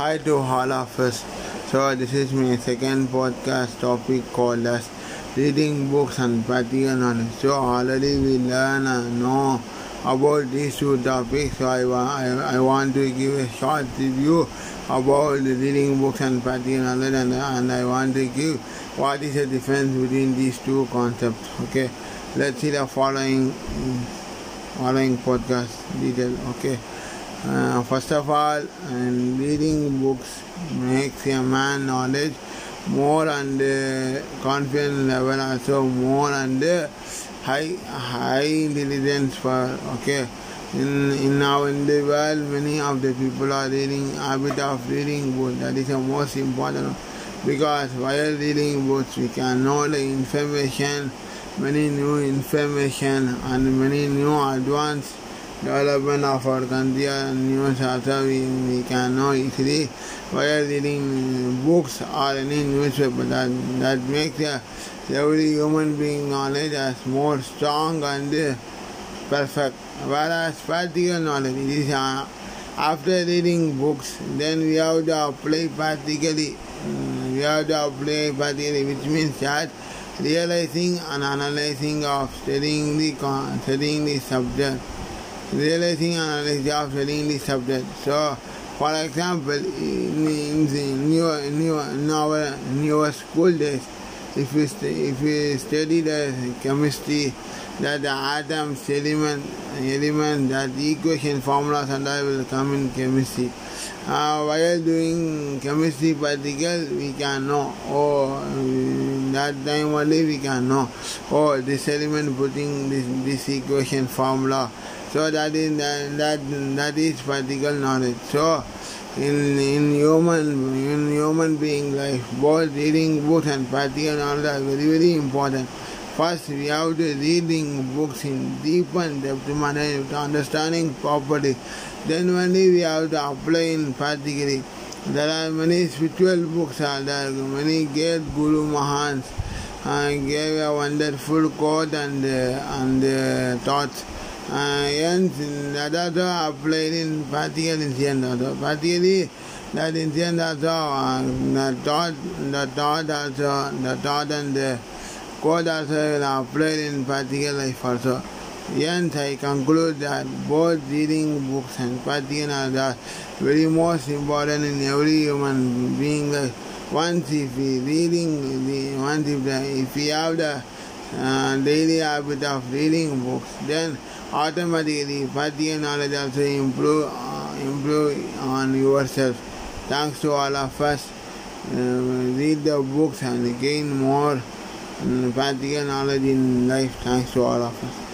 Hi to all of us. So this is my second podcast topic called as reading books and practical knowledge. So already we learn and know about these two topics. So I want to give a short review about the reading books and practical knowledge, and I want to give what is the difference between these two concepts. Okay, let's see the following podcast detail. Okay. First of all, reading books makes a man knowledge more and confidence level, also more and high intelligence for. Okay, in our world, many of the people are reading habit of reading books. That is the most important, because while reading books we can know the information, many new information and many new advanced development of our country and news also we can know easily while reading books or any newspaper. That makes every human being knowledge as more strong and perfect. Whereas practical knowledge is after reading books, then we have to apply practically. Which means that realizing and analyzing of studying the subject. So, for example, in our school days, if we study the chemistry, that the atoms, element, that equation, formulas and all will come in chemistry. While doing chemistry practical, we can know, that time only we can know, this element putting this equation formula. So that is practical knowledge. So in human being life, both reading books and practical knowledge are very, very important. First, we have to reading books in deep and depth manner with understanding properly. Then only we have to apply in practically. There are many spiritual books, many great Guru Mahans gave a wonderful quote and thoughts. And that also applied in practical incident also. Practically, that incident also, the thought and the code also will applied in practical life also. Hence, I conclude that both reading books and practical are very most important in every human being. If we have the daily habit of reading books, then automatically practical knowledge also improve on yourself. Thanks to all of us. Read the books and gain more practical knowledge in life. Thanks to all of us.